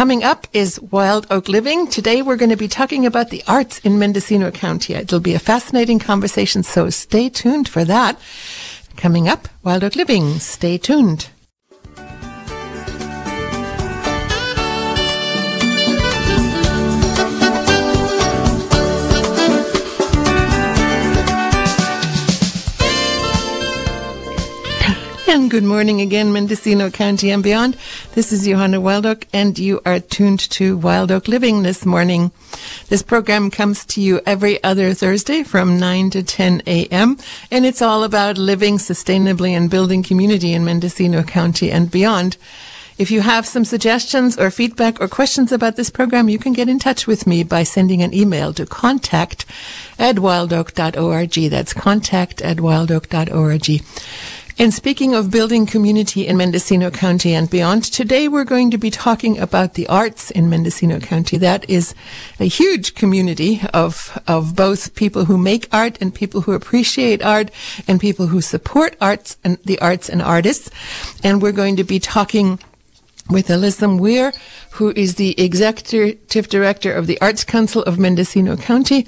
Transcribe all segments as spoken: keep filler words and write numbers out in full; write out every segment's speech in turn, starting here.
Coming up is Wild Oak Living. Today we're going to be talking about the arts in Mendocino County. It'll be a fascinating conversation, so stay tuned for that. Coming up, Wild Oak Living. Stay tuned. And good morning again, Mendocino County and beyond. This is Johanna Waldock, and you are tuned to Wild Oak Living this morning. This program comes to you every other Thursday from nine to ten a.m., and it's all about living sustainably and building community in Mendocino County and beyond. If you have some suggestions or feedback or questions about this program, you can get in touch with me by sending an email to contact at wildoak.org. That's contact at wildoak.org. And speaking of building community in Mendocino County and beyond, today we're going to be talking about the arts in Mendocino County. That is a huge community of of both people who make art and people who appreciate art and people who support arts and the arts and artists. And we're going to be talking with Alyssa Weir, who is the Executive Director of the Arts Council of Mendocino County.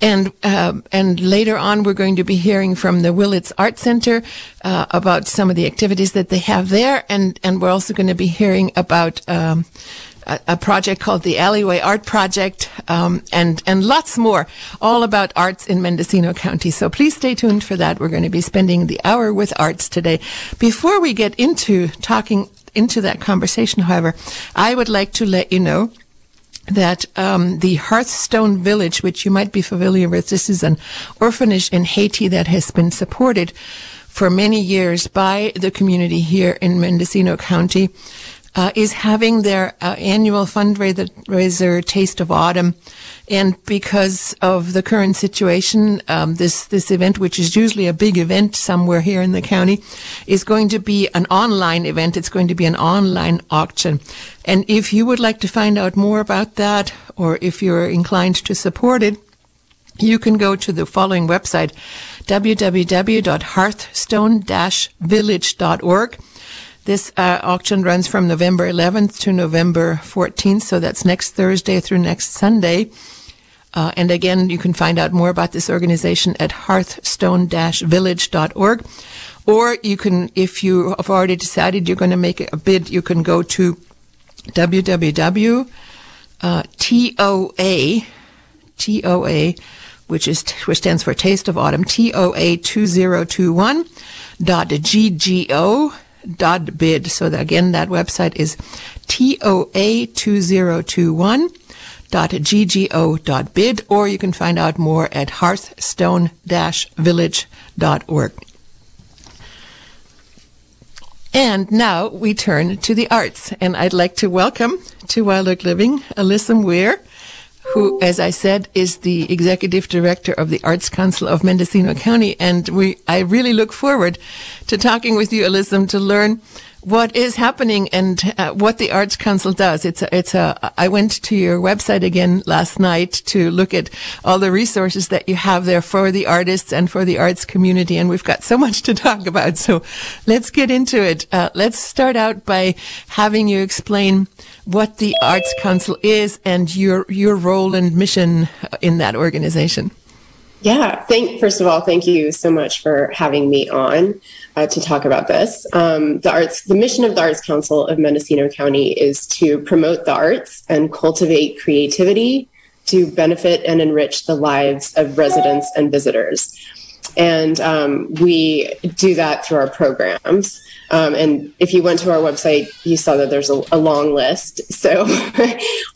And um, and later on, we're going to be hearing from the Willits Art Center uh, about some of the activities that they have there. And, and we're also going to be hearing about um, a, a project called the Alleyway Art Project um, and, and lots more, all about arts in Mendocino County. So please stay tuned for that. We're going to be spending the hour with arts today. Before we get into talking into that conversation, however, I would like to let you know that um the Hearthstone Village, which you might be familiar with, this is an orphanage in Haiti that has been supported for many years by the community here in Mendocino County, uh, is having their uh, annual fundraiser Taste of Autumn. And because of the current situation, um, this this event, which is usually a big event somewhere here in the county, is going to be an online event. It's going to be an online auction. And if you would like to find out more about that, or if you're inclined to support it, you can go to the following website, w w w dot hearthstone dash village dot org. This uh, auction runs from November eleventh to November fourteenth, so that's next Thursday through next Sunday. Uh, and again, you can find out more about this organization at hearthstone dash village dot org. Or you can, if you have already decided you're going to make a bid, you can go to w w w dot toa, toa, which is, which stands for Taste of Autumn, toa two zero two one dot g g o dot bid. So that, again, that website is toa two zero two one dot g g o dot bid, or you can find out more at hearthstone dash village dot org. And now we turn to the arts, and I'd like to welcome to Wild Oak Living Alyssa Weir, who, as I said, is the Executive Director of the Arts Council of Mendocino County. And we, I really look forward to talking with you, Alyssa, to learn what is happening and uh, what the Arts Council does. It's a, it's a, I went to your website again last night to look at all the resources that you have there for the artists and for the arts community. And we've got so much to talk about. So let's get into it. Uh, let's start out by having you explain what the Arts Council is and your, your role and mission in that organization. Yeah. Thank, first of all, thank you so much for having me on uh, to talk about this. Um, the arts, the mission of the Arts Council of Mendocino County is to promote the arts and cultivate creativity to benefit and enrich the lives of residents and visitors. And um, we do that through our programs. Um, and if you went to our website, you saw that there's a, a long list. So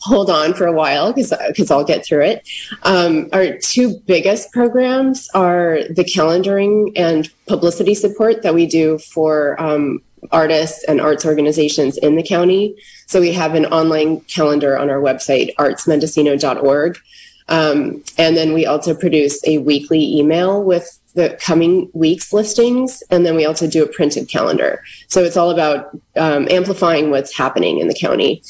hold on for a while because because I'll get through it. Um, our two biggest programs are the calendaring and publicity support that we do for um, artists and arts organizations in the county. So we have an online calendar on our website, arts mendocino dot org. Um, and then we also produce a weekly email with the coming week's listings, and then we also do a printed calendar. So it's all about um, amplifying what's happening in the county.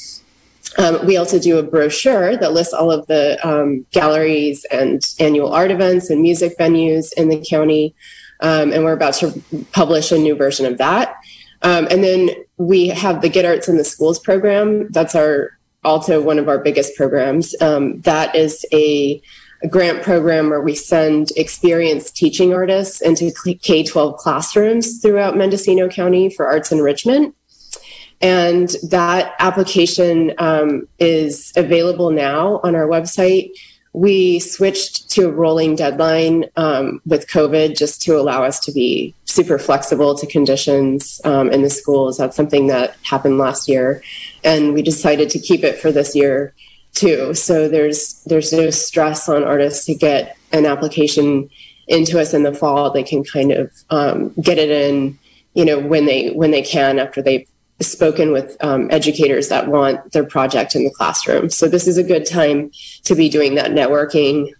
Um, we also do a brochure that lists all of the um, galleries and annual art events and music venues in the county, um, and we're about to publish a new version of that. Um, and then we have the Get Arts in the Schools program. That's our also one of our biggest programs. Um, that is a, a grant program where we send experienced teaching artists into K twelve classrooms throughout Mendocino County for arts enrichment. And that application um, is available now on our website. We switched to a rolling deadline um, with COVID just to allow us to be super flexible to conditions um, in the schools. That's something that happened last year, and we decided to keep it for this year too. So there's there's no stress on artists to get an application into us in the fall. They can kind of um, get it in, you know, when they when they can after they've spoken with um, educators that want their project in the classroom. So this is a good time to be doing that networking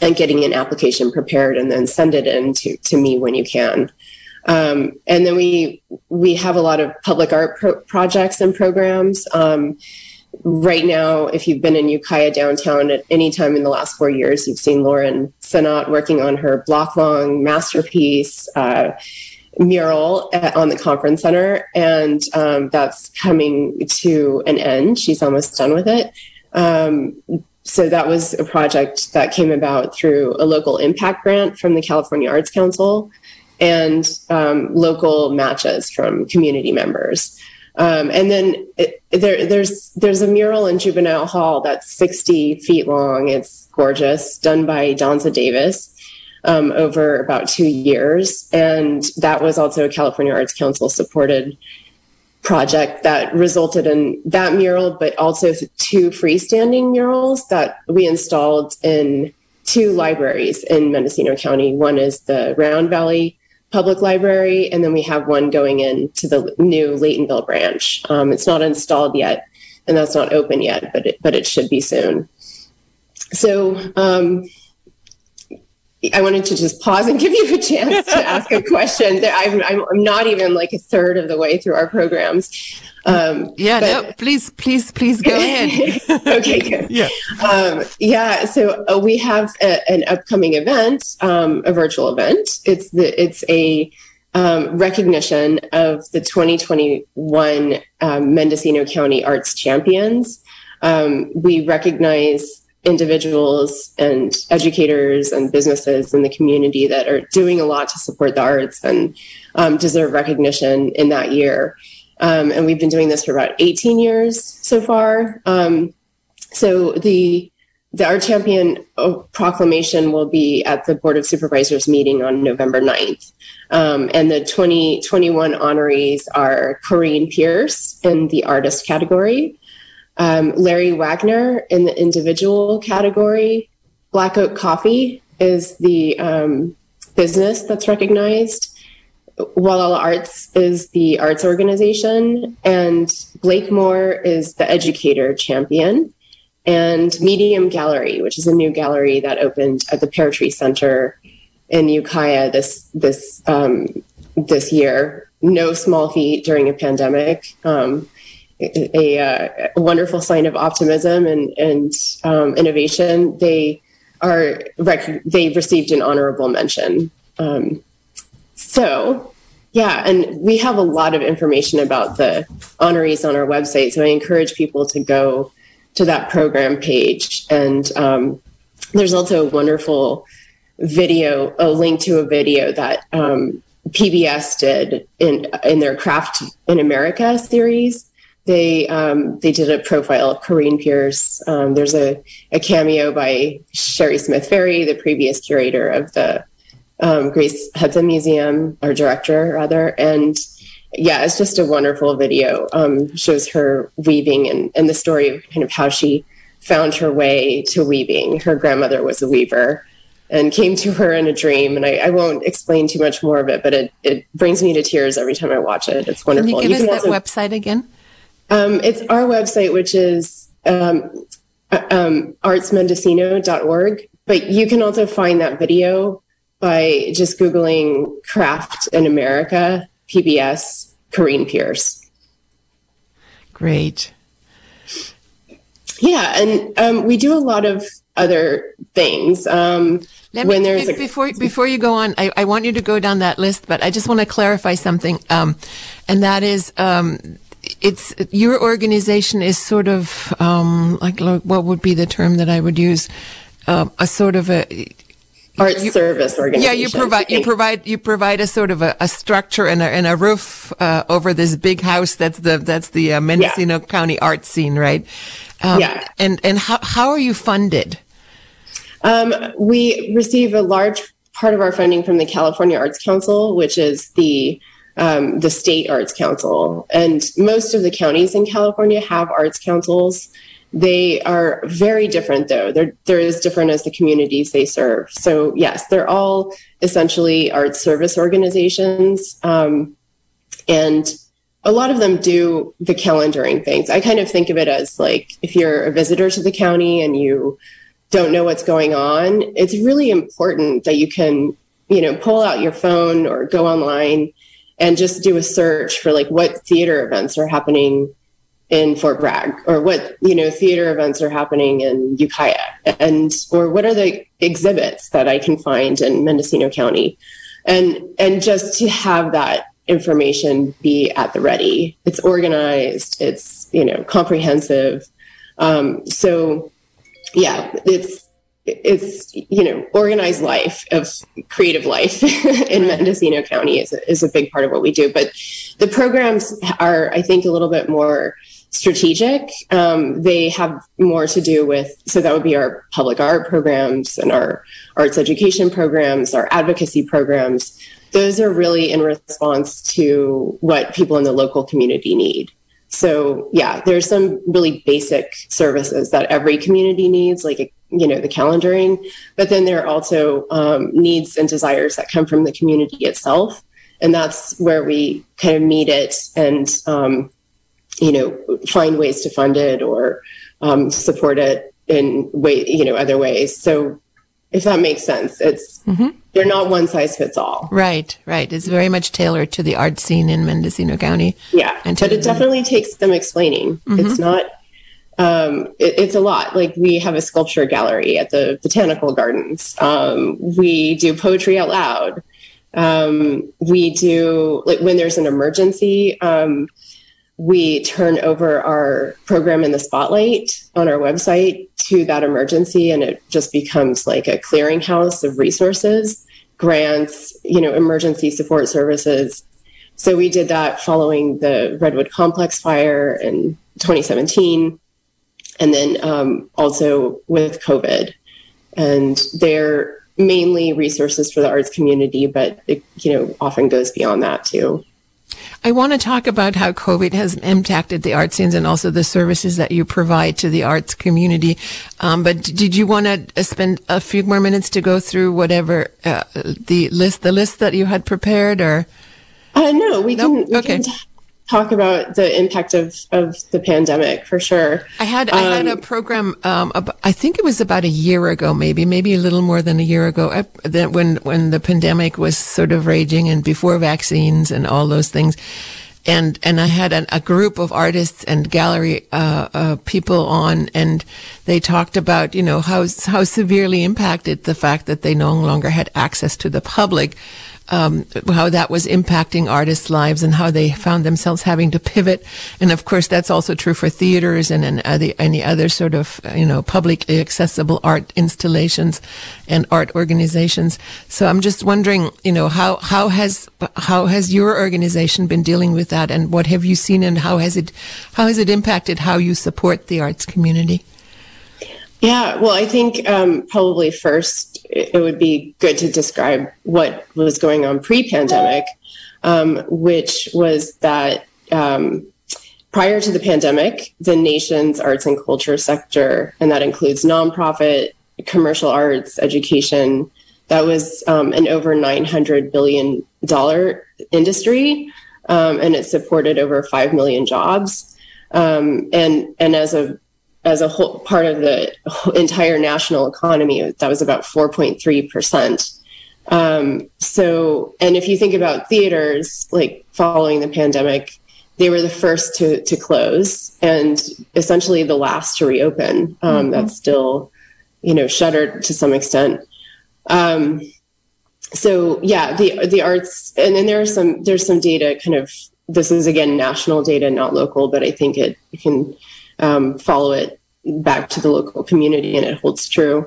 and getting an application prepared, and then send it in to, to me when you can. Um, and then we we have a lot of public art pro projects and programs. Um, right now, if you've been in Ukiah downtown at any time in the last four years, you've seen Lauren Sennott working on her block-long masterpiece, uh, mural on the conference center, and um, that's coming to an end. She's almost done with it. Um, so that was a project that came about through a local impact grant from the California Arts Council and um, local matches from community members. Um, and then it, there, there's there's a mural in Juvenile Hall that's sixty feet long. It's gorgeous, done by Donza Davis. Um, over about two years. And that was also a California Arts Council supported project that resulted in that mural, but also two freestanding murals that we installed in two libraries in Mendocino County. One is the Round Valley Public Library, and then we have one going into the new Leightonville branch. Um, it's not installed yet, and that's not open yet, but it, but it should be soon. So, um, I wanted to just pause and give you a chance to ask a question. I'm, I'm not even like a third of the way through our programs. Um, yeah, but... no, please, please, please go ahead. Okay, good. Yeah, um, yeah. So uh, we have a, an upcoming event, um, a virtual event. It's the it's a um, recognition of the twenty twenty-one um, Mendocino County Arts Champions. Um, we recognize individuals and educators and businesses in the community that are doing a lot to support the arts and um, deserve recognition in that year. Um, and we've been doing this for about eighteen years so far. Um, so the the Art Champion proclamation will be at the Board of Supervisors meeting on November ninth. Um, and the twenty twenty-one honorees are Corrine Pierce in the artist category, Um, Larry Wagner in the individual category. Black Oak Coffee is the um, business that's recognized. Wallala Arts is the arts organization. And Blake Moore is the educator champion. And Medium Gallery, which is a new gallery that opened at the Pear Tree Center in Ukiah this, this, um, this year. No small feat during a pandemic. Um, A, uh, a wonderful sign of optimism and, and um, innovation. They are rec they received an honorable mention. Um, so, yeah, and we have a lot of information about the honorees on our website. So I encourage people to go to that program page. And um, there's also a wonderful video, a link to a video that um, P B S did in in their Craft in America series. They um, they did a profile of Corrine Pierce. Um, there's a, a cameo by Sherry Smith Ferry, the previous curator of the um, Grace Hudson Museum, or director rather. And yeah, it's just a wonderful video. Um, shows her weaving and, and the story of kind of how she found her way to weaving. Her grandmother was a weaver and came to her in a dream. And I, I won't explain too much more of it, but it, it brings me to tears every time I watch it. It's wonderful. Can you give you us that website again? Um, it's our website, which is um, um, arts mendocino dot org, but you can also find that video by just Googling Craft in America, P B S, Corrine Pierce. Great. Yeah, and um, we do a lot of other things. Um, Let when me, there's before, before you go on, I, I want you to go down that list, but I just want to clarify something, um, and that is... Um, it's your organization is sort of um, like what would be the term that I would use, um, a sort of a art you, service organization. Yeah, you provide you provide you provide a sort of a, a structure and a and a roof uh, over this big house. That's the that's the uh, Mendocino yeah. County art scene, right? Um, yeah. And and how how are you funded? Um, we receive a large part of our funding from the California Arts Council, which is the Um, the State Arts Council. And most of the counties in California have arts councils. They are very different, though. They're, they're as different as the communities they serve. So, yes, they're all essentially arts service organizations. Um, and a lot of them do the calendaring things. I kind of think of it as, like, if you're a visitor to the county and you don't know what's going on, it's really important that you can, you know, pull out your phone or go online and just do a search for like what theater events are happening in Fort Bragg, or what, you know, theater events are happening in Ukiah, and or what are the exhibits that I can find in Mendocino County, and and just to have that information be at the ready. It's organized. It's, you know, comprehensive. Um, so yeah, it's. It's, you know, organized life of creative life in Mendocino County is a, is a big part of what we do. But the programs are, I think, a little bit more strategic. Um, they have more to do with, so that would be our public art programs and our arts education programs, our advocacy programs. Those are really in response to what people in the local community need. So, yeah, there's some really basic services that every community needs, like a you know, the calendaring, but then there are also um, needs and desires that come from the community itself. And that's where we kind of meet it and, um, you know, find ways to fund it or um, support it in way, you know, other ways. So if that makes sense, it's, mm-hmm. they're not one size fits all. Right, right. It's very much tailored to the art scene in Mendocino County. Yeah, and but it definitely takes some explaining. Mm-hmm. It's not... Um, it, it's a lot. Like we have a sculpture gallery at the Botanical Gardens. Um, we do poetry out loud. Um, we do like when there's an emergency, um, we turn over our program in the spotlight on our website to that emergency. And it just becomes like a clearinghouse of resources, grants, you know, emergency support services. So we did that following the Redwood Complex fire in twenty seventeen. And then um, also with COVID, and they're mainly resources for the arts community, but it, you know, often goes beyond that too. I want to talk about how COVID has impacted the art scenes and also the services that you provide to the arts community. Um, but did you want to spend a few more minutes to go through whatever uh, the list, the list that you had prepared, or? Uh, no, we nope. can. We okay. Can talk about the impact of, of the pandemic for sure. I had, I um, had a program, um, about, I think it was about a year ago, maybe, maybe a little more than a year ago uh, that when, when the pandemic was sort of raging and before vaccines and all those things. And, and I had an, a group of artists and gallery, uh, uh, people on, and they talked about, you know, how, how severely impacted the fact that they no longer had access to the public. Um, how that was impacting artists' lives and how they found themselves having to pivot. And of course, that's also true for theaters and, and other, any other sort of, you know, publicly accessible art installations and art organizations. So I'm just wondering, you know, how, how has, how has your organization been dealing with that, and what have you seen, and how has it, how has it impacted how you support the arts community? Yeah, well, I think um, probably first it would be good to describe what was going on pre-pandemic, um, which was that um, prior to the pandemic, the nation's arts and culture sector, and that includes nonprofit, commercial arts, education, that was um, an over nine hundred billion dollars industry, um, and it supported over five million jobs. Um, and, and as a as a whole part of the entire national economy, that was about four point three percent. Um, so, and if you think about theaters, like following the pandemic, they were the first to, to close and essentially the last to reopen. Um, mm-hmm. That's still, you know, shuttered to some extent. Um, so yeah, the, the arts, and then there are some, there's some data kind of this is, again, national data, not local, but I think it can um, follow it back to the local community, and it holds true.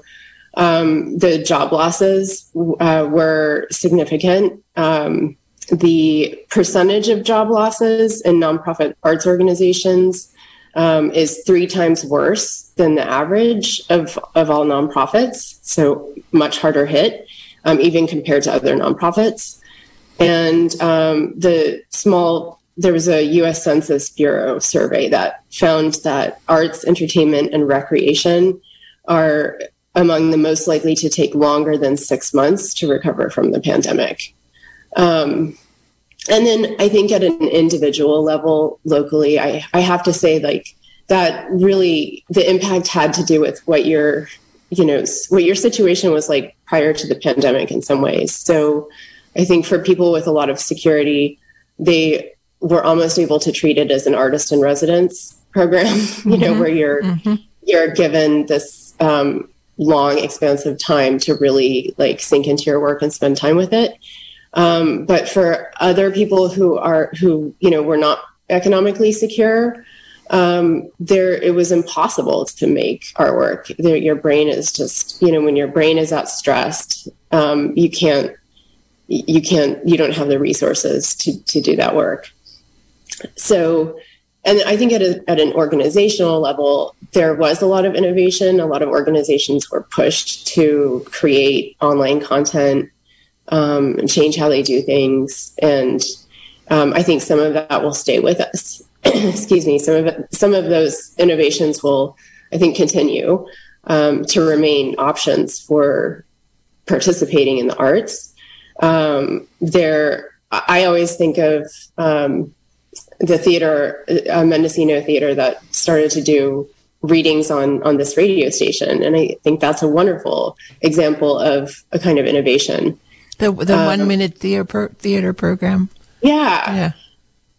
Um, the job losses uh, were significant. Um, the percentage of job losses in nonprofit arts organizations um, is three times worse than the average of, of all nonprofits, so much harder hit, um, even compared to other nonprofits. And um, the small, there was a U S Census Bureau survey that found that arts, entertainment, and recreation are among the most likely to take longer than six months to recover from the pandemic. Um, and then I think at an individual level, locally, I, I have to say, like, that really the impact had to do with what your, you know, what your situation was like prior to the pandemic in some ways. So I think for people with a lot of security, they were almost able to treat it as an artist in residence program, you know, mm-hmm. where you're, mm-hmm. you're given this, um, long, expansive time to really like sink into your work and spend time with it. Um, but for other people who are, who, you know, were not economically secure, um, there, it was impossible to make artwork. There, your brain is just, you know, when your brain is that stressed, um, you can't, you can't, you don't have the resources to, to do that work. So, and I think at, a, at an organizational level, there was a lot of innovation. A lot of organizations were pushed to create online content um, and change how they do things. And um, I think some of that will stay with us. Excuse me. Some of it, some of those innovations will, I think, continue um, to remain options for participating in the arts. Um, there, I always think of um, the theater, uh, Mendocino Theater, that started to do readings on, on this radio station. And I think that's a wonderful example of a kind of innovation. The the um, one minute theater, theater program. Yeah. Yeah.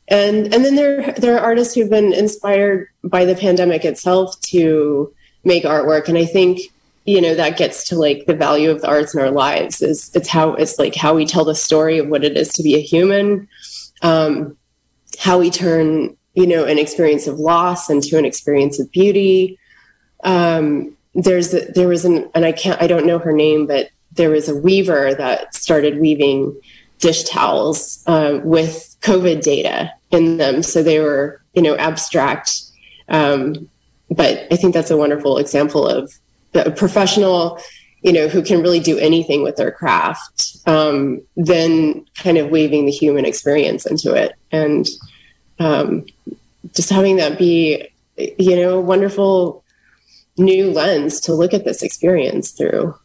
And, and then there, there are artists who've been inspired by the pandemic itself to make artwork. And I think, you know, that gets to like the value of the arts in our lives is it's how, it's like how we tell the story of what it is to be a human, um, how we turn, you know, an experience of loss into an experience of beauty. Um, there's, a, there was an, and I can't, I don't know her name, but there was a weaver that started weaving dish towels, uh, with COVID data in them. So they were, you know, abstract. Um, but I think that's a wonderful example of a professional, you know, who can really do anything with their craft, um, then kind of weaving the human experience into it. And um, just having that be, you know, a wonderful new lens to look at this experience through.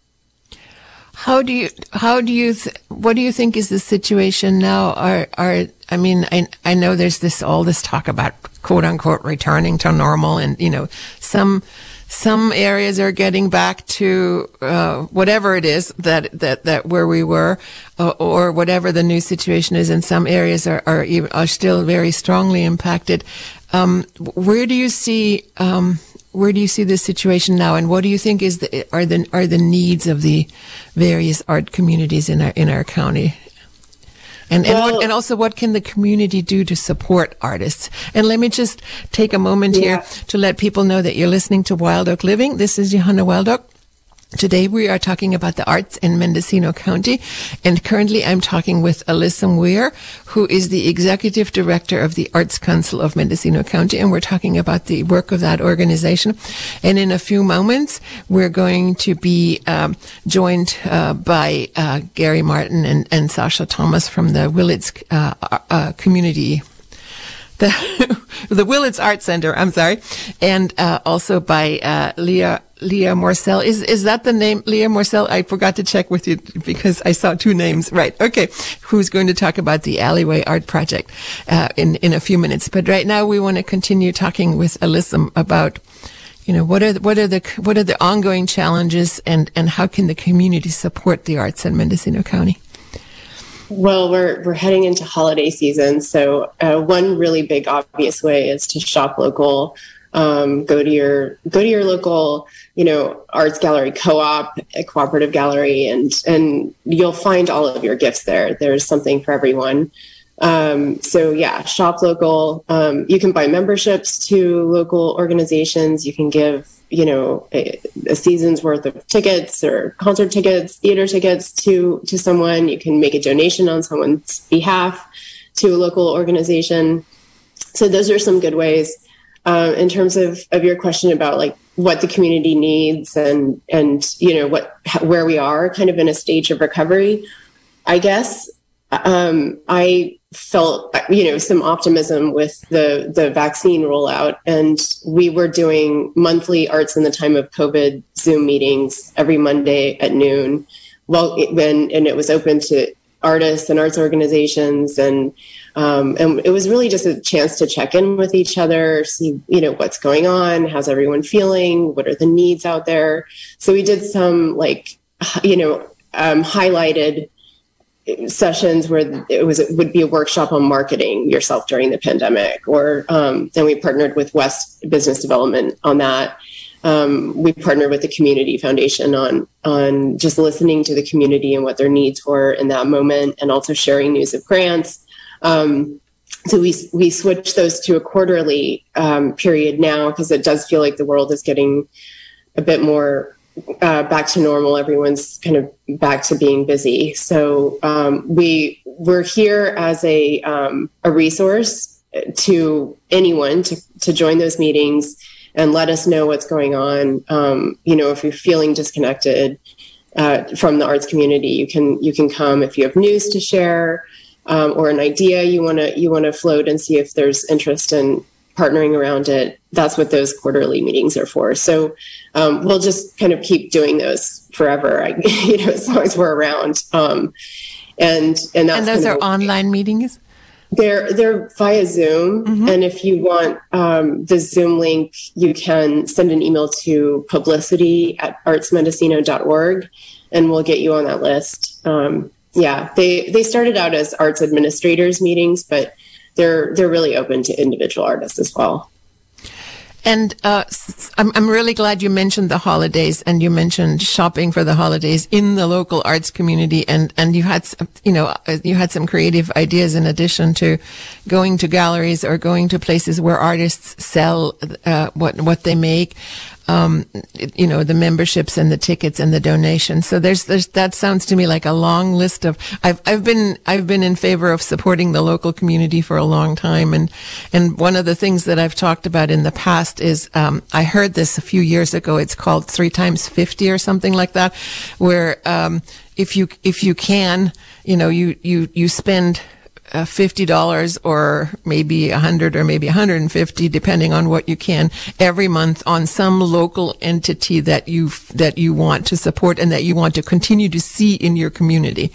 How do you, how do you, th- what do you think is the situation now? Are, are, I mean, I, I know there's this, all this talk about quote unquote returning to normal, and, you know, some, Some areas are getting back to uh whatever it is that that that where we were, uh, or whatever the new situation is, and some areas are are, even, are still very strongly impacted. Um where do you see um where do you see this situation now, and what do you think is the, are the are the needs of the various art communities in our in our county? And and, well, what, and also, what can the community do to support artists? And let me just take a moment yeah. here to let people know that you're listening to Wild Oak Living. This is Johanna Waldock. Today we are talking about the arts in Mendocino County, and currently I'm talking with Alyssa Weir, who is the Executive Director of the Arts Council of Mendocino County, and we're talking about the work of that organization. And in a few moments, we're going to be um, joined uh, by uh, Gary Martin and, and Sasha Thomas from the Willits uh, uh, Community The, the Willits Art Center, I'm sorry, and uh, also by uh, Leah Leah Morsell. Is is that the name, Leah Morsell? I forgot to check with you because I saw two names. Right, okay. Who's going to talk about the Alleyway Art Project uh, in in a few minutes? But right now, we want to continue talking with Alyssa about, you know, what are the, what are the what are the ongoing challenges, and and how can the community support the arts in Mendocino County? Well, we're we're heading into holiday season, so uh, one really big obvious way is to shop local. Um, go to your go to your local, you know, arts gallery co-op, a cooperative gallery, and and you'll find all of your gifts there. There's something for everyone. Um, so yeah, shop local. Um, you can buy memberships to local organizations. You can give, you know, a, a season's worth of tickets or concert tickets, theater tickets to, to someone. You can make a donation on someone's behalf to a local organization. So those are some good ways. Um, in terms of, of your question about like what the community needs and, and, you know, what, where we are kind of in a stage of recovery, I guess, um, I felt, you know, some optimism with the, the vaccine rollout, and we were doing monthly Arts in the Time of COVID Zoom meetings every Monday at noon. Well, when, and it was open to artists and arts organizations, and um, and it was really just a chance to check in with each other, see, you know, what's going on, how's everyone feeling, what are the needs out there. So we did some like, you know, um, highlighted sessions where it was it would be a workshop on marketing yourself during the pandemic, or um, then we partnered with West Business Development on that. Um, we partnered with the Community Foundation on on just listening to the community and what their needs were in that moment, and also sharing news of grants. Um, so we we switched those to a quarterly um, period now, because it does feel like the world is getting a bit more uh, back to normal. Everyone's kind of back to being busy. So um, we we're here as a um, a resource to anyone to to join those meetings and let us know what's going on. Um, you know, if you're feeling disconnected uh, from the arts community, you can you can come. If you have news to share um, or an idea you wanna you wanna float and see if there's interest in partnering around it, that's what those quarterly meetings are for. So um, we'll just kind of keep doing those forever, I, you know, as long as we're around. Um, and and that's and those are online meetings. They're they're via Zoom, mm-hmm. and if you want um, the Zoom link, you can send an email to publicity at arts mendocino dot org, and we'll get you on that list. Um, yeah, they they started out as arts administrators meetings, but they're they're really open to individual artists as well. And uh, I'm I'm really glad you mentioned the holidays, and you mentioned shopping for the holidays in the local arts community, and, and you had some, you know you had some creative ideas in addition to going to galleries or going to places where artists sell uh, what what they make, um, you know the memberships and the tickets and the donations. So there's there's that sounds to me like a long list of I've I've been I've been in favor of supporting the local community for a long time, and and one of the things that I've talked about in the past is um, I heard this a few years ago. It's called three times fifty or something like that, where um, if you if you can, you know, you you you spend uh, fifty dollars or maybe a hundred or maybe a hundred and fifty, depending on what you can, every month on some local entity that you that you want to support and that you want to continue to see in your community.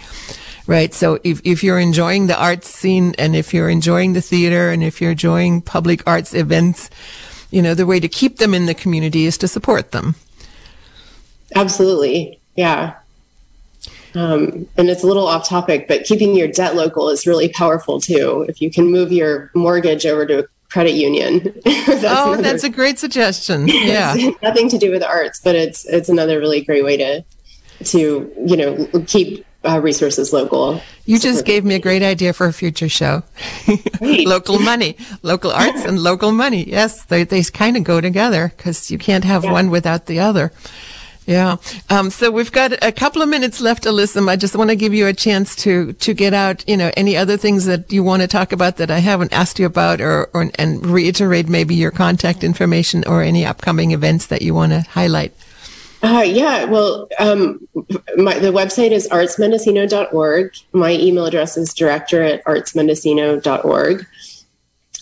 Right. So if, if you're enjoying the arts scene, and if you're enjoying the theater, and if you're enjoying public arts events, you know, the way to keep them in the community is to support them. Absolutely. Yeah. Um, and it's a little off topic, but keeping your debt local is really powerful too. If you can move your mortgage over to a credit union. that's oh, another, that's a great suggestion. Yeah. Nothing to do with arts, but it's, it's another really great way to, to, you know, keep Uh, resources local. You just gave me a great idea for a future show. Local money, local arts and local money. Yes, they, they kind of go together, because you can't have yeah. one without the other. Yeah. Um, so we've got a couple of minutes left, Alyssa. I just want to give you a chance to, to get out, you know, any other things that you want to talk about that I haven't asked you about, or, or and reiterate maybe your contact information or any upcoming events that you want to highlight. Uh, yeah, well, um, my, the website is arts mendocino dot org. My email address is director at arts mendocino dot org.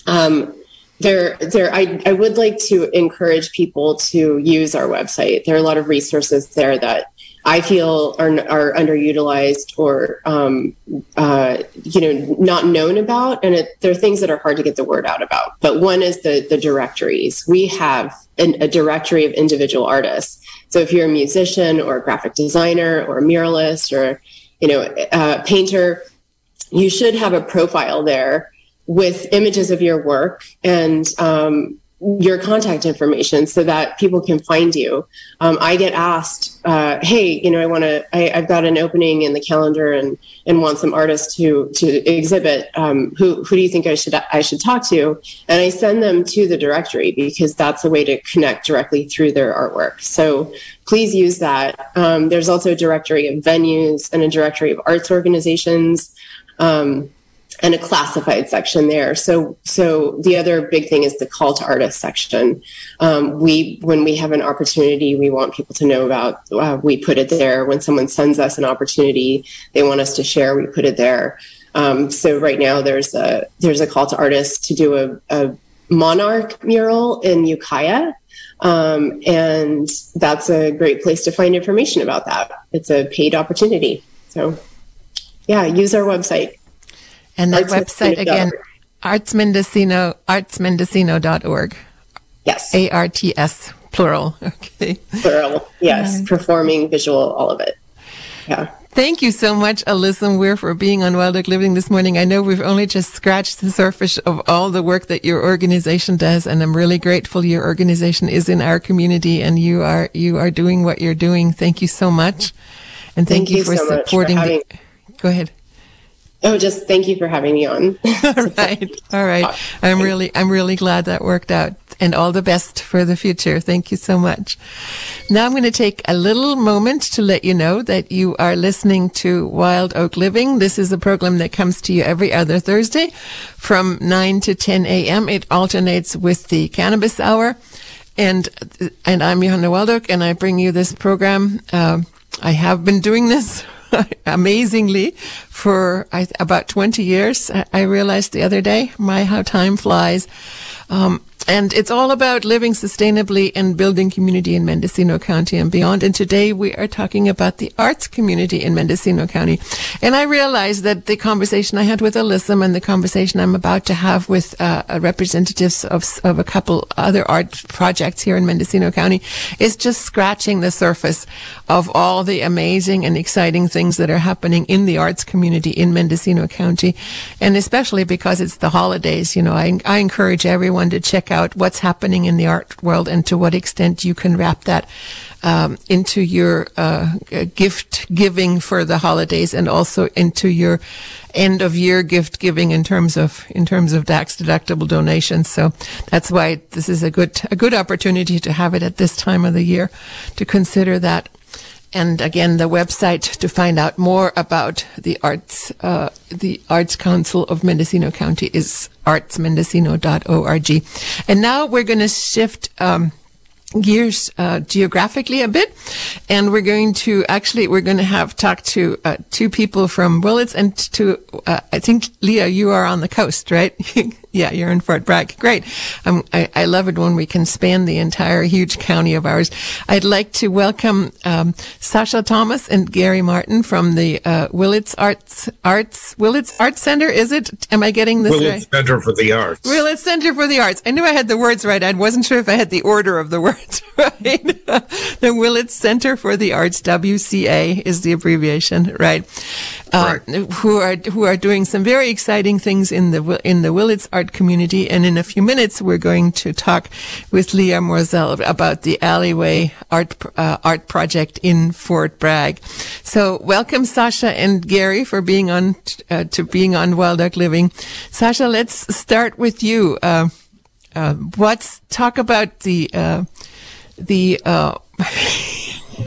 Um, there, there. I, I would like to encourage people to use our website. There are a lot of resources there that I feel are are underutilized or um, uh, you know not known about, and it, there are things that are hard to get the word out about. But one is the the directories. We have an, a directory of individual artists. So if you're a musician or a graphic designer or a muralist or, you know, a painter, you should have a profile there with images of your work and, um, your contact information so that people can find you. Um, I get asked, uh, hey, you know, I want to, I've got an opening in the calendar and, and want some artists to, to exhibit. Um, who, who do you think I should, I should talk to? And I send them to the directory because that's a way to connect directly through their artwork. So please use that. Um, there's also a directory of venues and a directory of arts organizations. Um, and a classified section there. So so the other big thing is the call to artists section. Um, we, when we have an opportunity we want people to know about, uh, we put it there. When someone sends us an opportunity they want us to share, we put it there. Um, so right now there's a, there's a call to artists to do a, a monarch mural in Ukiah. Um, and that's a great place to find information about that. It's a paid opportunity. So yeah, use our website. And that website again, Arts Mendocino, arts mendocino dot org. Yes. A R T S, plural. Okay. Plural, yes. Uh, Performing, visual, all of it. Yeah. Thank you so much, Alyssa Weir, for being on Waldock Living this morning. I know we've only just scratched the surface of all the work that your organization does, and I'm really grateful your organization is in our community and you are, you are doing what you're doing. Thank you so much. And thank, thank you, you for so supporting. For having- the, go ahead. Oh, just thank you for having me on. All right. All right. I'm really, I'm really glad that worked out, and all the best for the future. Thank you so much. Now I'm going to take a little moment to let you know that you are listening to Wild Oak Living. This is a program that comes to you every other Thursday from nine to ten a.m. It alternates with the Cannabis Hour, and, and I'm Johanna Waldock, and I bring you this program. Um, I have been doing this amazingly for I, about twenty years. I, I realized the other day, my, how time flies. Um, and it's all about living sustainably and building community in Mendocino County and beyond. And today we are talking about the arts community in Mendocino County. And I realized that the conversation I had with Alyssa and the conversation I'm about to have with uh, representatives of, of a couple other art projects here in Mendocino County is just scratching the surface of all the amazing and exciting things that are happening in the arts community in Mendocino County. And especially because it's the holidays, you know, I, I encourage everyone to check out what's happening in the art world and to what extent you can wrap that um, into your uh, gift giving for the holidays, and also into your end of year gift giving in terms of in terms of tax deductible donations. So that's why this is a good a good opportunity to have it at this time of the year to consider that. And again, the website to find out more about the arts, uh, the Arts Council of Mendocino County is arts mendocino dot org. And now we're going to shift, um, gears, uh, geographically a bit. And we're going to actually, we're going to have talked to, uh, two people from Willits and to, uh, I think, Leah, you are on the coast, right? Yeah, you're in Fort Bragg. Great. Um, I, I love it when we can span the entire huge county of ours. I'd like to welcome um, Sasha Thomas and Gary Martin from the uh, Willits Arts Arts Willits Arts Center. Is it? Am I getting this Willits right? Center for the Arts. Willits Center for the Arts. I knew I had the words right. I wasn't sure if I had the order of the words right. The Willits Center for the Arts, W C A, is the abbreviation, right? Uh, right. Who are who are doing some very exciting things in the in the Willits Arts community. And in a few minutes, we're going to talk with Leah Morsell about the Alleyway Art uh, Art Project in Fort Bragg. So welcome, Sasha and Gary, for being on uh, to being on Waldock Living. Sasha, let's start with you. Uh, uh, what's talk about the uh, the uh,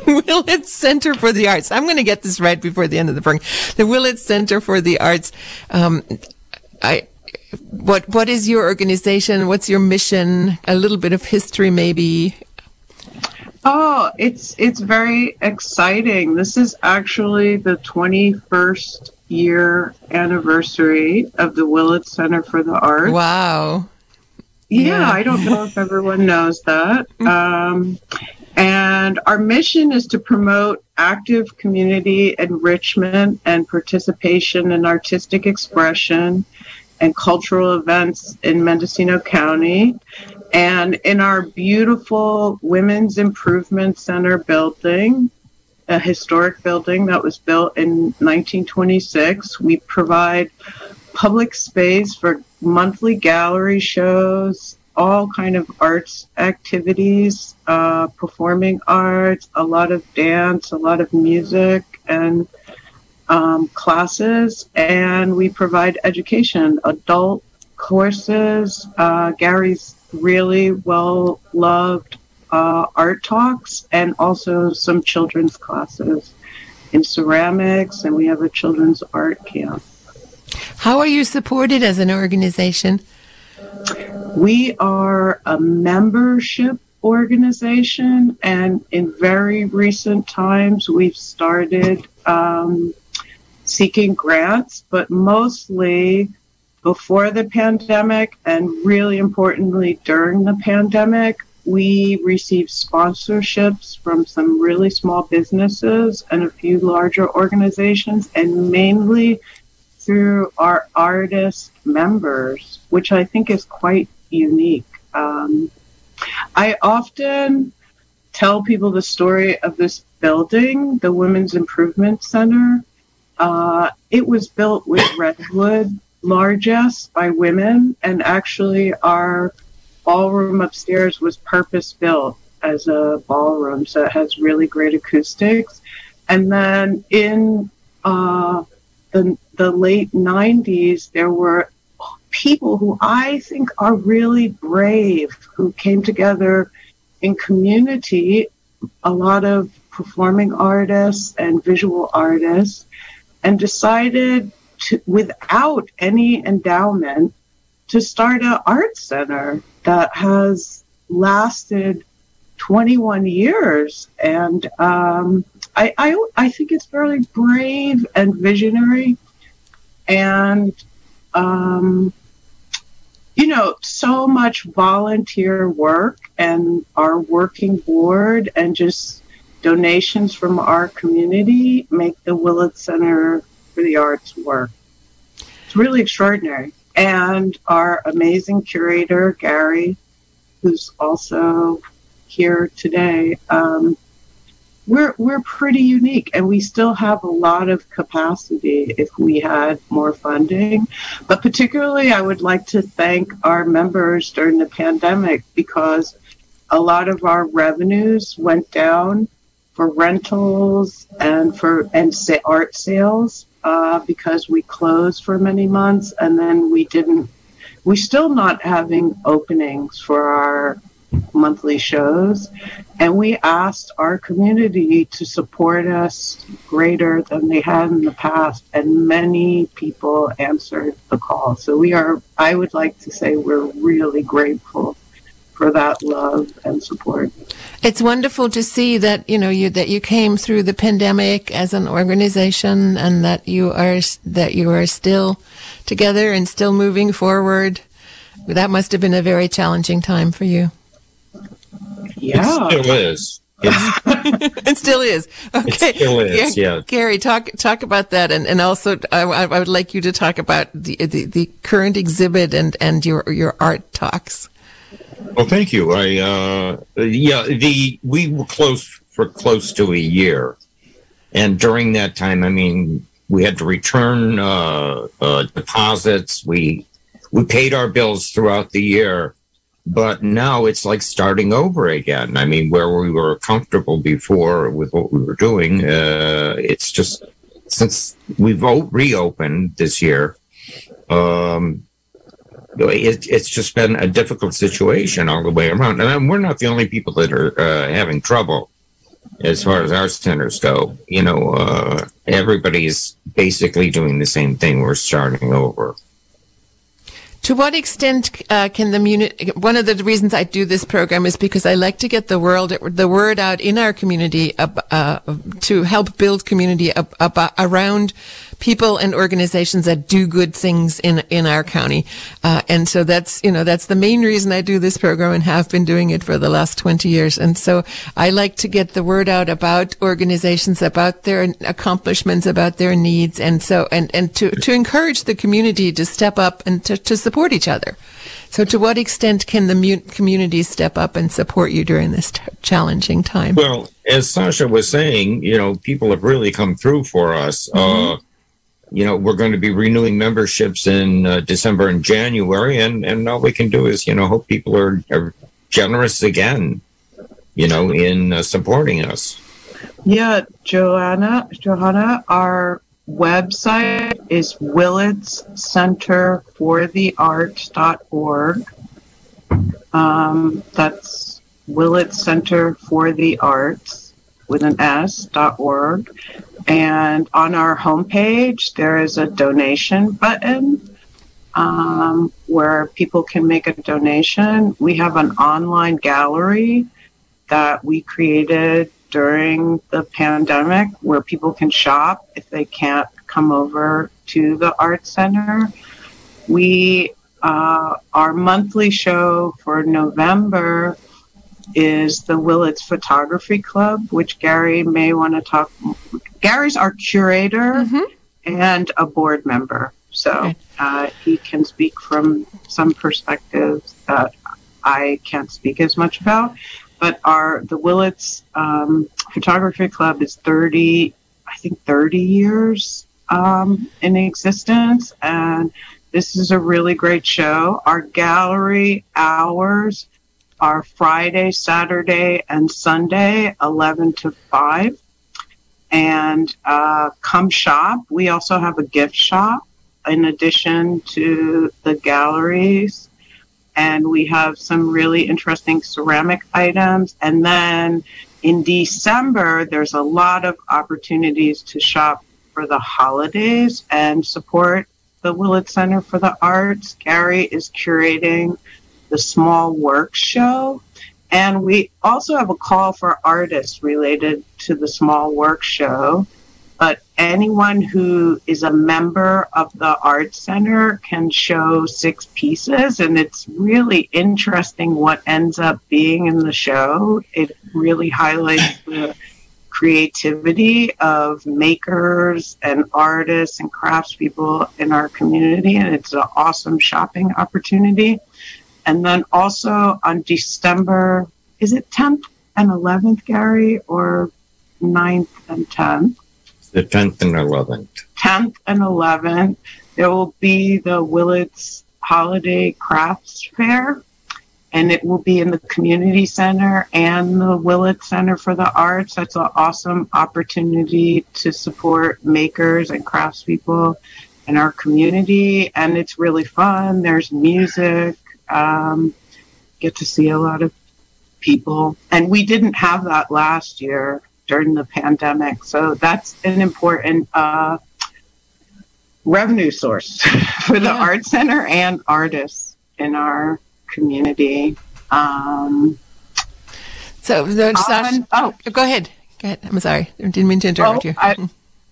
Willits Center for the Arts? I'm going to get this right before the end of the program. The Willits Center for the Arts. Um, I. What what is your organization? What's your mission? A little bit of history, maybe. Oh, it's it's very exciting. This is actually the twenty-first year anniversary of the Willits Center for the Arts. Wow. Yeah, yeah. I don't know if everyone knows that. Um, and our mission is to promote active community enrichment and participation in artistic expression and cultural events in Mendocino County, and in our beautiful Women's Improvement Center building, a historic building that was built in nineteen twenty-six. We provide public space for monthly gallery shows, all kind of arts activities, uh, performing arts, a lot of dance, a lot of music, and um, classes. And we provide education, adult courses. Uh, Gary's really well-loved uh, art talks, and also some children's classes in ceramics, and we have a children's art camp. How are you supported as an organization? We are a membership organization, and in very recent times we've started um, seeking grants, but mostly before the pandemic and really importantly during the pandemic, we received sponsorships from some really small businesses and a few larger organizations, and mainly through our artist members, which I think is quite unique. Um, I often tell people the story of this building, the Women's Improvement Center. Uh, it was built with redwood largesse by women, and actually our ballroom upstairs was purpose-built as a ballroom, so it has really great acoustics. And then in uh, the, the late nineties, there were people who I think are really brave, who came together in community, a lot of performing artists and visual artists, and decided to, without any endowment, to start an art center that has lasted twenty-one years. And um, I, I, I think it's very brave and visionary, and, um, you know, so much volunteer work and our working board and just donations from our community make the Willits Center for the Arts work. It's really extraordinary. And our amazing curator, Gary, who's also here today. Um, we're we're pretty unique, and we still have a lot of capacity if we had more funding. But particularly, I would like to thank our members during the pandemic, because a lot of our revenues went down for rentals and for and say art sales. Uh, because we closed for many months, and then we didn't, we're still not having openings for our monthly shows. And we asked our community to support us greater than they had in the past, and many people answered the call. So we are, I would like to say we're really grateful for that love and support. It's wonderful to see that, you know, you that you came through the pandemic as an organization, and that you are that you are still together and still moving forward. That must have been a very challenging time for you. Yeah, it still is. It still is. Okay. It still is, yeah. Gary, talk talk about that, and and also I, I would like you to talk about the the, the current exhibit and and your your art talks. Well, thank you. I uh, yeah, the we were closed for close to a year, and during that time, I mean, we had to return uh, uh, deposits. We we paid our bills throughout the year, but now it's like starting over again. I mean, where we were comfortable before with what we were doing, uh, it's just since we've reopened this year. Um, It, it's just been a difficult situation all the way around. And we're not the only people that are uh, having trouble as far as our centers go. You know, uh, everybody's basically doing the same thing. We're starting over. To what extent uh, can the community? One of the reasons I do this program is because I like to get the world, the word out in our community uh, uh, to help build community ab- ab- around people and organizations that do good things in in our county. Uh, and so that's you know that's the main reason I do this program, and have been doing it for the last twenty years. And so I like to get the word out about organizations, about their accomplishments, about their needs, and so and and to to encourage the community to step up and to to support support each other. So to what extent can the mu- community step up and support you during this t- challenging time? Well, as Sasha was saying, you know, people have really come through for us. Mm-hmm. Uh, you know, we're going to be renewing memberships in uh, December and January, and, and all we can do is, you know, hope people are, are generous again, you know, in uh, supporting us. Yeah, Johanna, Johanna, our website is Willits Center for the Arts dot org. Um, that's Willits Center for the Arts with an S dot org. And on our homepage, there is a donation button um, where people can make a donation. We have an online gallery that we created during the pandemic where people can shop if they can't come over to the Art Center. We, uh, our monthly show for November is the Willits Photography Club, which Gary may want to talk. Gary's our curator mm-hmm. and a board member, so okay. uh, he can speak from some perspectives that I can't speak as much about. But our the Willits um, Photography Club is thirty, I think thirty years um, in existence, and this is a really great show. Our gallery hours are Friday, Saturday, and Sunday, eleven to five. And uh, come shop. We also have a gift shop in addition to the galleries. And we have some really interesting ceramic items. And then in December, there's a lot of opportunities to shop for the holidays and support the Willits Center for the Arts. Gary is curating the Small Work Show, and we also have a call for artists related to the Small Work Show, but anyone who is a member of the Art Center can show six pieces, and it's really interesting what ends up being in the show. It really highlights the creativity of makers and artists and craftspeople in our community, and it's an awesome shopping opportunity. And then also on December, is it tenth and eleventh, Gary, or ninth and tenth? The tenth and eleventh. tenth and eleventh. There will be the Willits Holiday Crafts Fair, and it will be in the community center and the Willits Center for the Arts. That's an awesome opportunity to support makers and craftspeople in our community, and it's really fun. There's music. Um, get to see a lot of people, and we didn't have that last year during the pandemic, so that's an important uh, revenue source for the yeah. Art Center and artists in our community. Um, so there's on, oh, go ahead, go ahead. I'm sorry, I didn't mean to interrupt oh, you. I,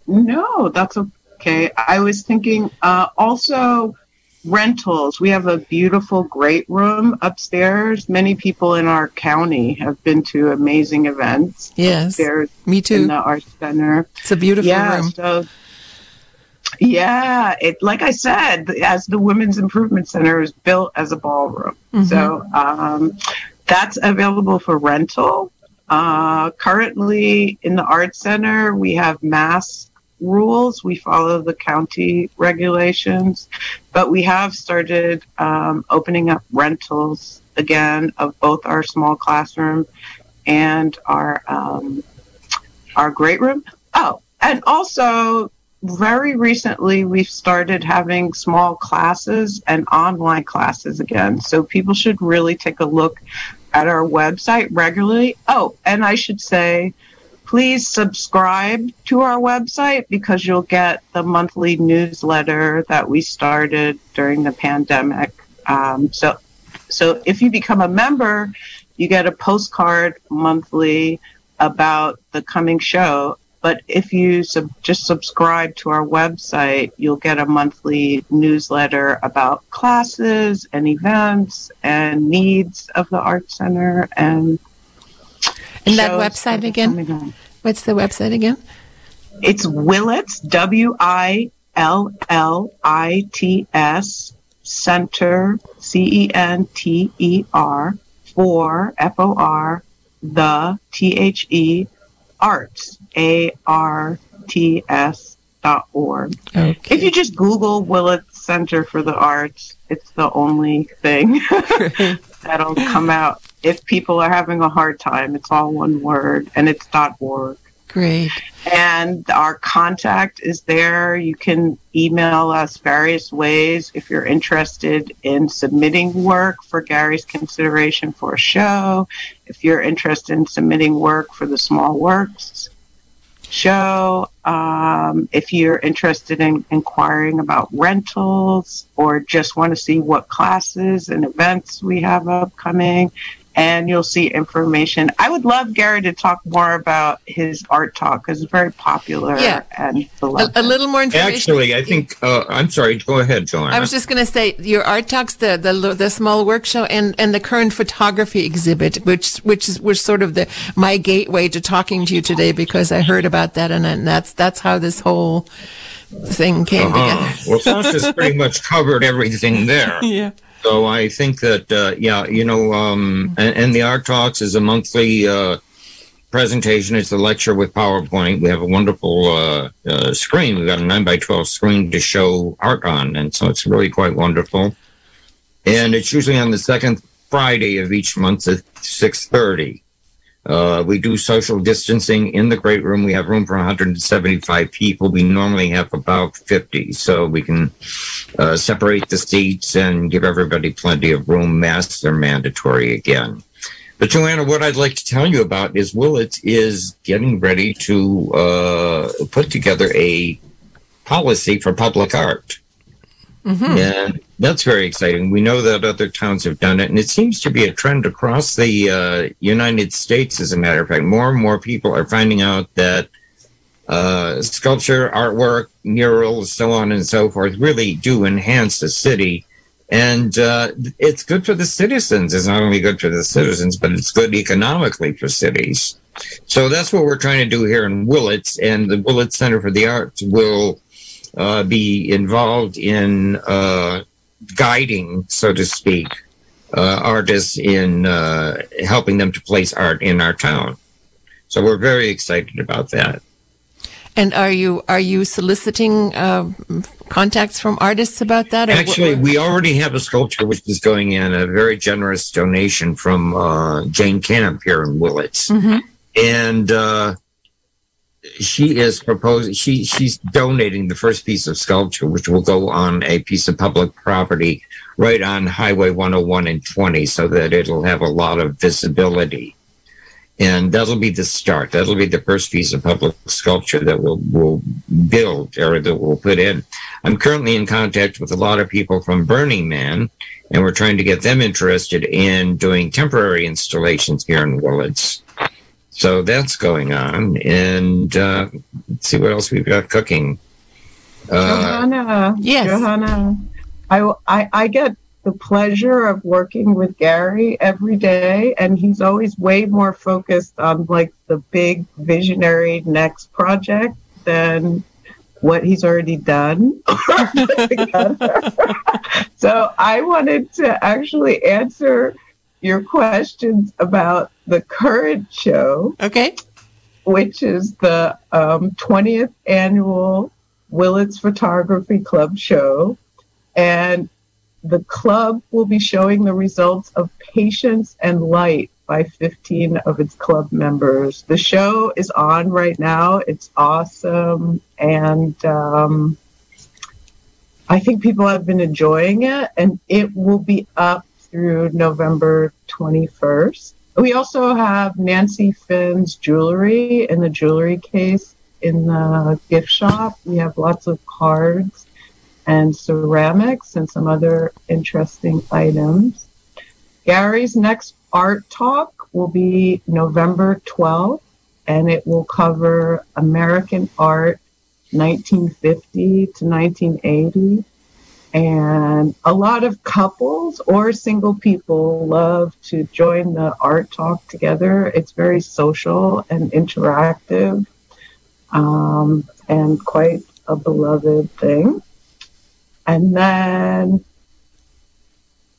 no, that's okay. I was thinking uh, also. Rentals. We have a beautiful, great room upstairs. Many people in our county have been to amazing events. Yes, upstairs me too. In the Art Center, it's a beautiful yeah, room. So, yeah, it like I said, as the Women's Improvement Center is built as a ballroom, mm-hmm. so um, that's available for rental. Uh, currently, in the Art Center, we have mass. Rules. We follow the county regulations, but we have started um, opening up rentals again of both our small classroom and our um, our great room. Oh, and also very recently we've started having small classes and online classes again. So people should really take a look at our website regularly. Oh, and I should say, please subscribe to our website because you'll get the monthly newsletter that we started during the pandemic. Um, so, so if you become a member, you get a postcard monthly about the coming show. But if you sub- just subscribe to our website, you'll get a monthly newsletter about classes and events and needs of the Art Center and And that website again? What's the website again? It's Willits, W I L L I T S, Center, C E N T E R, for, F O R, the, T H E, Arts, A R T S Willits dot org. Okay. If you just Google Willits Center for the Arts, it's the only thing that'll come out. If people are having a hard time, it's all one word, and it's .org. Great. And our contact is there. You can email us various ways if you're interested in submitting work for Gary's consideration for a show, if you're interested in submitting work for the Small Works show, um, if you're interested in inquiring about rentals or just want to see what classes and events we have upcoming. And you'll see information. I would love Gary to talk more about his art talk because it's very popular yeah. and beloved. A, a little more information. Actually, I think uh, I'm sorry. Go ahead, Joanna. I was just going to say your art talks, the the, the small work show, and, and the current photography exhibit, which which is was sort of the my gateway to talking to you today because I heard about that, and, and that's that's how this whole thing came uh-huh. together. Well, Sasha's pretty much covered everything there. Yeah. So I think that, uh, yeah, you know, um, and, and the Art Talks is a monthly uh, presentation. It's a lecture with PowerPoint. We have a wonderful uh, uh, screen. We've got a nine by twelve screen to show art on, and so it's really quite wonderful. And it's usually on the second Friday of each month at six thirty. Uh, we do social distancing in the great room. We have room for one hundred seventy-five people. We normally have about fifty, so we can uh, separate the seats and give everybody plenty of room. Masks are mandatory again. But Joanna, what I'd like to tell you about is Willits is getting ready to uh, put together a policy for public art. Mm-hmm. And that's very exciting. We know that other towns have done it, and it seems to be a trend across the uh, United States, as a matter of fact. More and more people are finding out that uh, sculpture, artwork, murals, so on and so forth, really do enhance the city. And uh, it's good for the citizens. It's not only good for the citizens, but it's good economically for cities. So that's what we're trying to do here in Willits, and the Willits Center for the Arts will Uh, be involved in uh, guiding, so to speak, uh, artists in uh, helping them to place art in our town. So we're very excited about that. And are you are you soliciting uh, contacts from artists about that? Or Actually, what? We already have a sculpture which is going in, a very generous donation from uh, Jane Camp here in Willits. Mm-hmm. And Uh, She is proposing, she, she's donating the first piece of sculpture, which will go on a piece of public property right on Highway one oh one and twenty, so that it'll have a lot of visibility. And that'll be the start. That'll be the first piece of public sculpture that we'll, we'll build or that we'll put in. I'm currently in contact with a lot of people from Burning Man, and we're trying to get them interested in doing temporary installations here in Willits. So that's going on, and uh, let's see what else we've got cooking. Uh, Johanna, yes, Johanna, I, I I get the pleasure of working with Gary every day, and he's always way more focused on like the big visionary next project than what he's already done. So I wanted to actually answer your questions about the current show, okay, which is the um, twentieth annual Willits Photography Club show. And the club will be showing the results of Patience and Light by fifteen of its club members. The show is on right now. It's awesome. And um, I think people have been enjoying it, and it will be up through November twenty-first. We also have Nancy Finn's jewelry in the jewelry case in the gift shop. We have lots of cards and ceramics and some other interesting items. Gary's next art talk will be November twelfth, and it will cover American art nineteen fifty to nineteen eighty. And a lot of couples or single people love to join the art talk together. It's very social and interactive, um, and quite a beloved thing. And then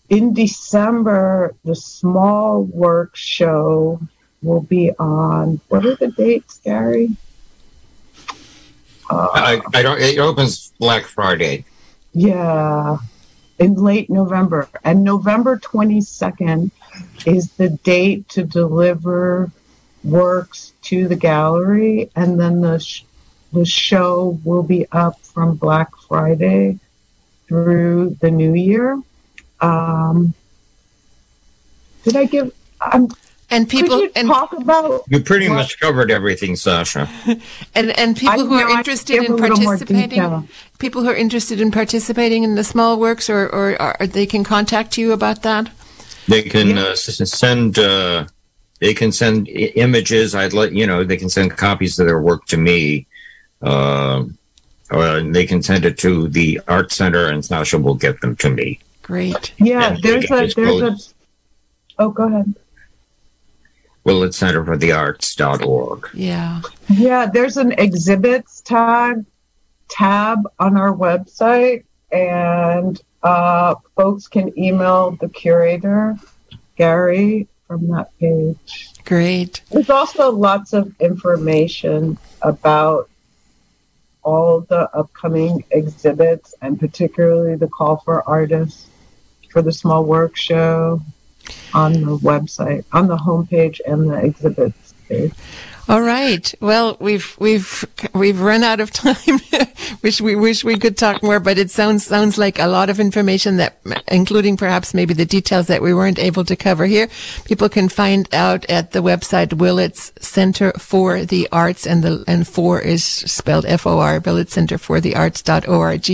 in December, the Small Work Show will be on, what are the dates, Gary? Uh, I, I don't. It opens Black Friday. Yeah, in late November, and November twenty-second is the date to deliver works to the gallery, and then the sh the show will be up from Black Friday through the New Year. Um, did I give? I'm. And people Could you and talk about you pretty what? much covered everything, Sasha. and and people I, who are interested in participating, people who are interested in participating in the small works, or or, or they can contact you about that. They can yeah. uh, send. Uh, they can send images. I'd let you know. They can send copies of their work to me. Uh, uh, and they can send it to the art center, and Sasha will get them to me. Great. Yeah. And there's a. There's a. Oh, go ahead. Willits Center for the Arts dot org. Yeah. Yeah, there's an exhibits tab, tab on our website, and uh, folks can email the curator, Gary, from that page. Great. There's also lots of information about all the upcoming exhibits, and particularly the call for artists for the small work show, on the website, on the homepage, and the exhibits page. All right. Well, we've we've we've run out of time. Wish we wish we could talk more, but it sounds sounds like a lot of information that, including perhaps maybe the details that we weren't able to cover here. People can find out at the website Willits Center for the Arts, and the and four is spelled F O R. Willits Center for the Arts dot org.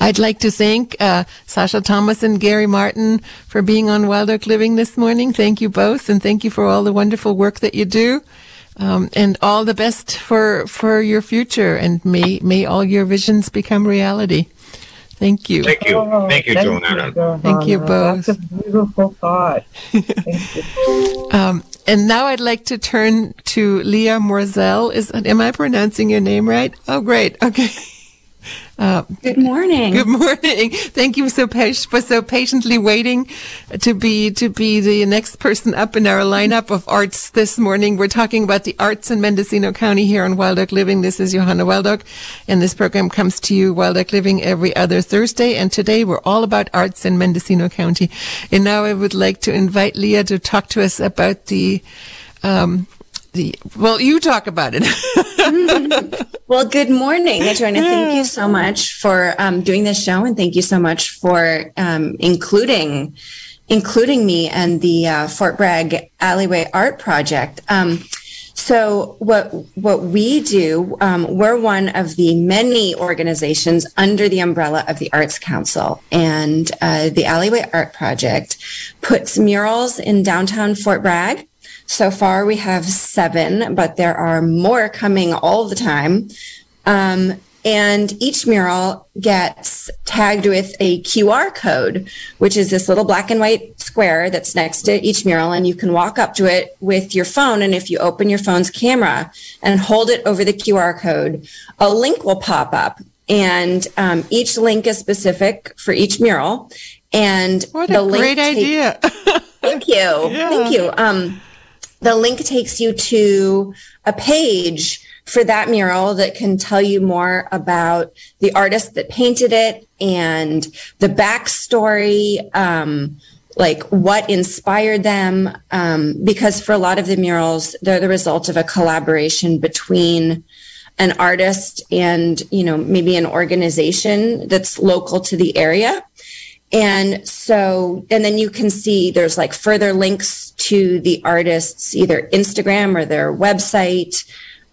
I'd like to thank uh, Sasha Thomas and Gary Martin for being on Wild Oak Living this morning. Thank you both, and thank you for all the wonderful work that you do. Um, and all the best for, for your future, and may, may all your visions become reality. Thank you. Thank you. Oh, thank you, Johanna. Thank, thank you both. That's a beautiful thought. Thank you. Um, and now I'd like to turn to Leah Morsell. Is, am I pronouncing your name right? Oh, great. Okay. Uh, good morning. Good morning. Thank you so pa for so patiently waiting to be to be the next person up in our lineup of arts this morning. We're talking about the arts in Mendocino County here on Wild Oak Living. This is Johanna Waldock, and this program comes to you, Wild Oak Living, every other Thursday. And today we're all about arts in Mendocino County. And now I would like to invite Leah to talk to us about the. Um, The, well, you talk about it. Well, good morning, Johanna. Thank you so much for um, doing this show, and thank you so much for um, including including me and the uh, Fort Bragg Alleyway Art Project. Um, so, what what we do? Um, we're one of the many organizations under the umbrella of the Arts Council, and uh, the Alleyway Art Project puts murals in downtown Fort Bragg. So far, we have seven, but there are more coming all the time. Um, and each mural gets tagged with a Q R code, which is this little black and white square that's next to each mural. And you can walk up to it with your phone. And if you open your phone's camera and hold it over the Q R code, a link will pop up. And um, each link is specific for each mural. And what a the link great idea. Thank you. Yeah. Thank you. Um, The link takes you to a page for that mural that can tell you more about the artist that painted it and the backstory, um, like what inspired them, um, because for a lot of the murals, they're the result of a collaboration between an artist and, you know, maybe an organization that's local to the area. And so, and then you can see there's like further links to the artist's either Instagram or their website.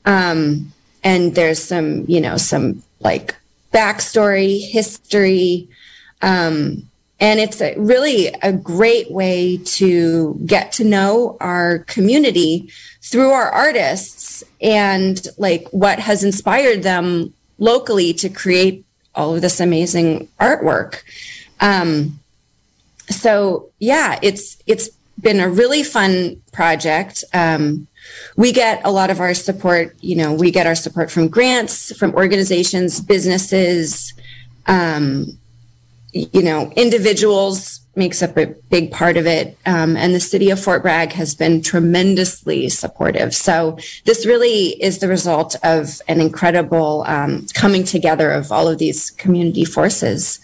Um, and there's some, you know, some like backstory, history. Um, and it's a, really a great way to get to know our community through our artists and like what has inspired them locally to create all of this amazing artwork. Um, so yeah, it's, it's been a really fun project. Um, we get a lot of our support, you know, we get our support from grants, from organizations, businesses, um, you know, individuals makes up a big part of it. Um, and the city of Fort Bragg has been tremendously supportive. So this really is the result of an incredible um, coming together of all of these community forces.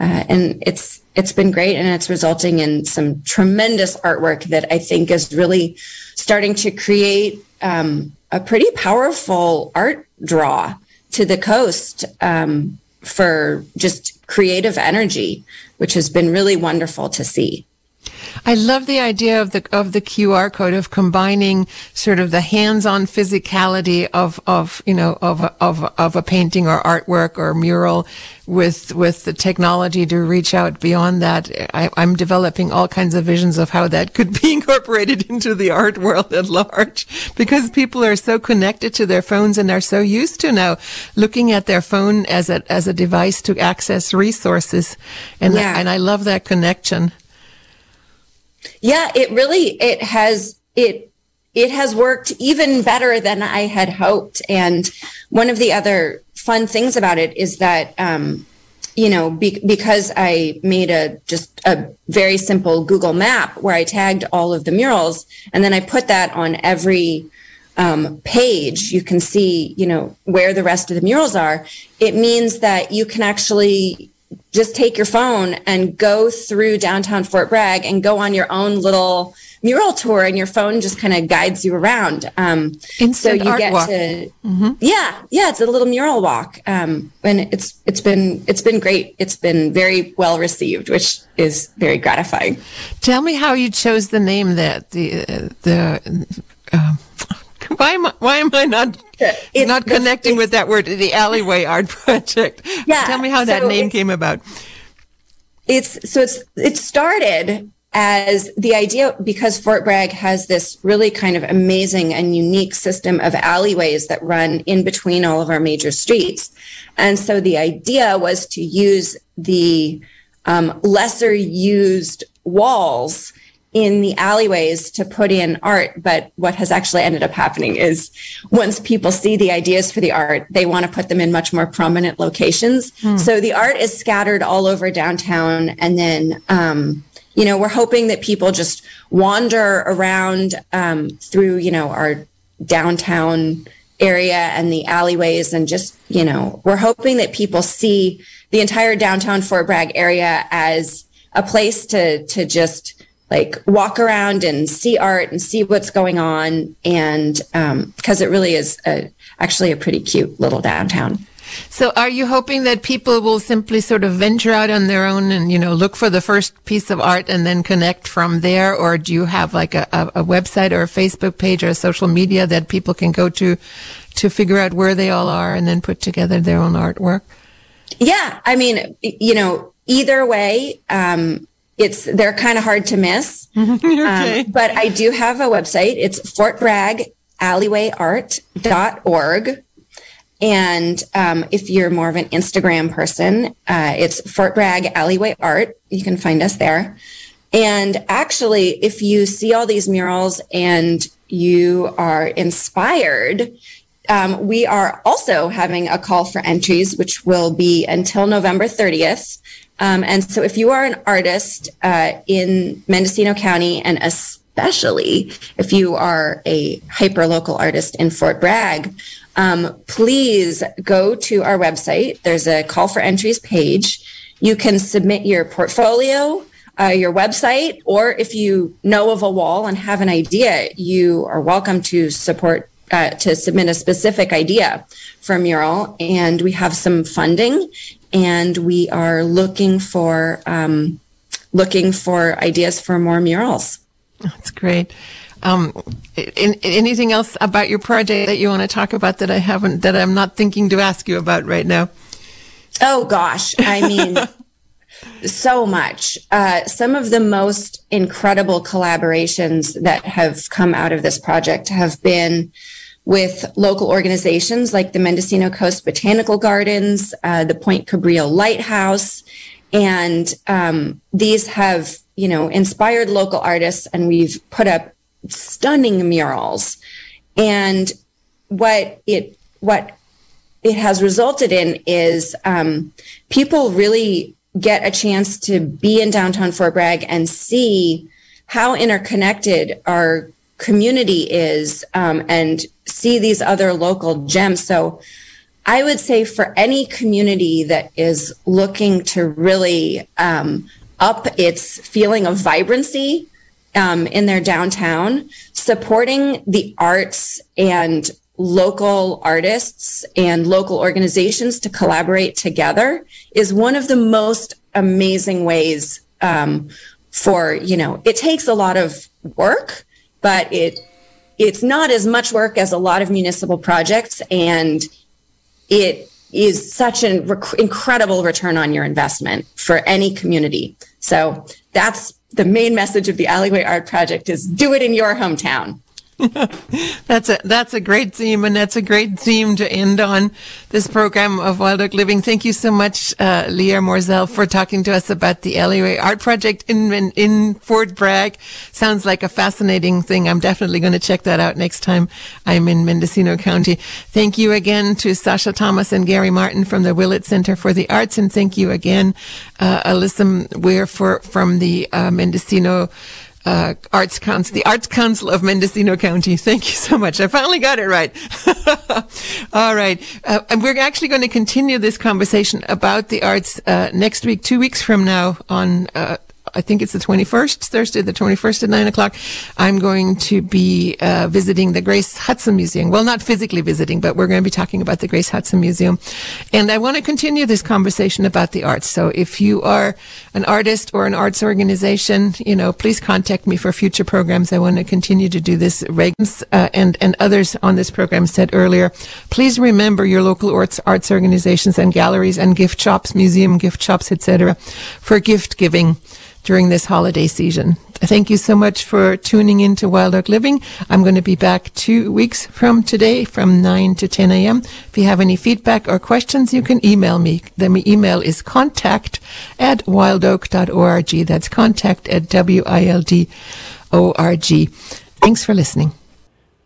Uh, and it's it's been great, and it's resulting in some tremendous artwork that I think is really starting to create um, a pretty powerful art draw to the coast um, for just creative energy, which has been really wonderful to see. I love the idea of the of the Q R code, of combining sort of the hands-on physicality of of you know of of of a painting or artwork or mural with with the technology to reach out beyond that. I, I'm developing all kinds of visions of how that could be incorporated into the art world at large, because people are so connected to their phones and are so used to now looking at their phone as a as a device to access resources, and yeah. and I love that connection. Yeah, it really, it has, it, it has worked even better than I had hoped. And one of the other fun things about it is that, um, you know, be, because I made a, just a very simple Google map where I tagged all of the murals, and then I put that on every um, page, you can see, you know, where the rest of the murals are. It means that you can actually just take your phone and go through downtown Fort Bragg and go on your own little mural tour, and your phone just kind of guides you around. Um, so you art get walk. to, mm-hmm. yeah, yeah, it's a little mural walk. Um, and it's, it's been, it's been great. It's been very well received, which is very gratifying. Tell me how you chose the name that the, uh, the, uh, Why am I, why am I not it's, not connecting it's, with that word? The Alleyway Art Project. Yeah, tell me how that so name came about. It's so it's it started as the idea, because Fort Bragg has this really kind of amazing and unique system of alleyways that run in between all of our major streets, and so the idea was to use the um, lesser used walls in the alleyways to put in art. But what has actually ended up happening is, once people see the ideas for the art, they want to put them in much more prominent locations. Hmm. So the art is scattered all over downtown. And then, um, you know, we're hoping that people just wander around um, through, you know, our downtown area and the alleyways, and just, you know, we're hoping that people see the entire downtown Fort Bragg area as a place to to just like walk around and see art and see what's going on. And um, because it really is a, actually a pretty cute little downtown. So are you hoping that people will simply sort of venture out on their own and, you know, look for the first piece of art and then connect from there? Or do you have like a, a, a website or a Facebook page or a social media that people can go to to figure out where they all are and then put together their own artwork? Yeah. I mean, you know, either way, um, It's they're kind of hard to miss. Okay. Um, but I do have a website. It's fort bragg alleyway art dot org. And um, if you're more of an Instagram person, uh, it's Fort Bragg Alleyway Art. You can find us there. And actually, if you see all these murals and you are inspired, um, we are also having a call for entries, which will be until November thirtieth. Um, and so if you are an artist uh, in Mendocino County, and especially if you are a hyperlocal artist in Fort Bragg, um, please go to our website. There's a call for entries page. You can submit your portfolio, uh, your website, or if you know of a wall and have an idea, you are welcome to support uh, to submit a specific idea for a mural. And we have some funding. And we are looking for um, looking for ideas for more murals. That's great. Um, in, in, anything else about your project that you want to talk about that I haven't, that I'm not thinking to ask you about right now? Oh gosh, I mean, so much. Uh, some of the most incredible collaborations that have come out of this project have been with local organizations like the Mendocino Coast Botanical Gardens, uh, the Point Cabrillo Lighthouse. And um, these have, you know, inspired local artists, and we've put up stunning murals. And what it, what it has resulted in is um, people really get a chance to be in downtown Fort Bragg and see how interconnected our community is, um, and see these other local gems. So I would say for any community that is looking to really um, up its feeling of vibrancy um, in their downtown, supporting the arts and local artists and local organizations to collaborate together is one of the most amazing ways um, for, you know, it takes a lot of work, but it it's not as much work as a lot of municipal projects, and it is such an rec- incredible return on your investment for any community. So that's the main message of the Alleyway Art Project, is do it in your hometown. that's a that's a great theme, and that's a great theme to end on this program of Wild Oak Living. Thank you so much, uh, Leah Morsell, for talking to us about the Alleyway Art Project in, in in Fort Bragg. Sounds like a fascinating thing. I'm definitely going to check that out next time I'm in Mendocino County. Thank you again to Sasha Thomas and Gary Martin from the Willits Center for the Arts, and thank you again, uh, Alyssa Weir for from the uh, Mendocino. Uh, Arts Council, the Arts Council of Mendocino County. Thank you so much. I finally got it right. All right. Uh, and we're actually going to continue this conversation about the arts, uh, next week, two weeks from now on, uh, I think it's the twenty-first, Thursday, the twenty-first at nine o'clock. I'm going to be uh, visiting the Grace Hudson Museum. Well, not physically visiting, but we're going to be talking about the Grace Hudson Museum. And I want to continue this conversation about the arts. So if you are an artist or an arts organization, you know, please contact me for future programs. I want to continue to do this. Uh, and, and others on this program said earlier, please remember your local arts, arts organizations and galleries and gift shops, museum gift shops, et cetera, for gift giving during this holiday season. Thank you so much for tuning in to Wild Oak Living. I'm going to be back two weeks from today from nine to ten a.m. If you have any feedback or questions, you can email me. The email is contact at wildoak dot org. That's contact at W I L D O R G. Thanks for listening.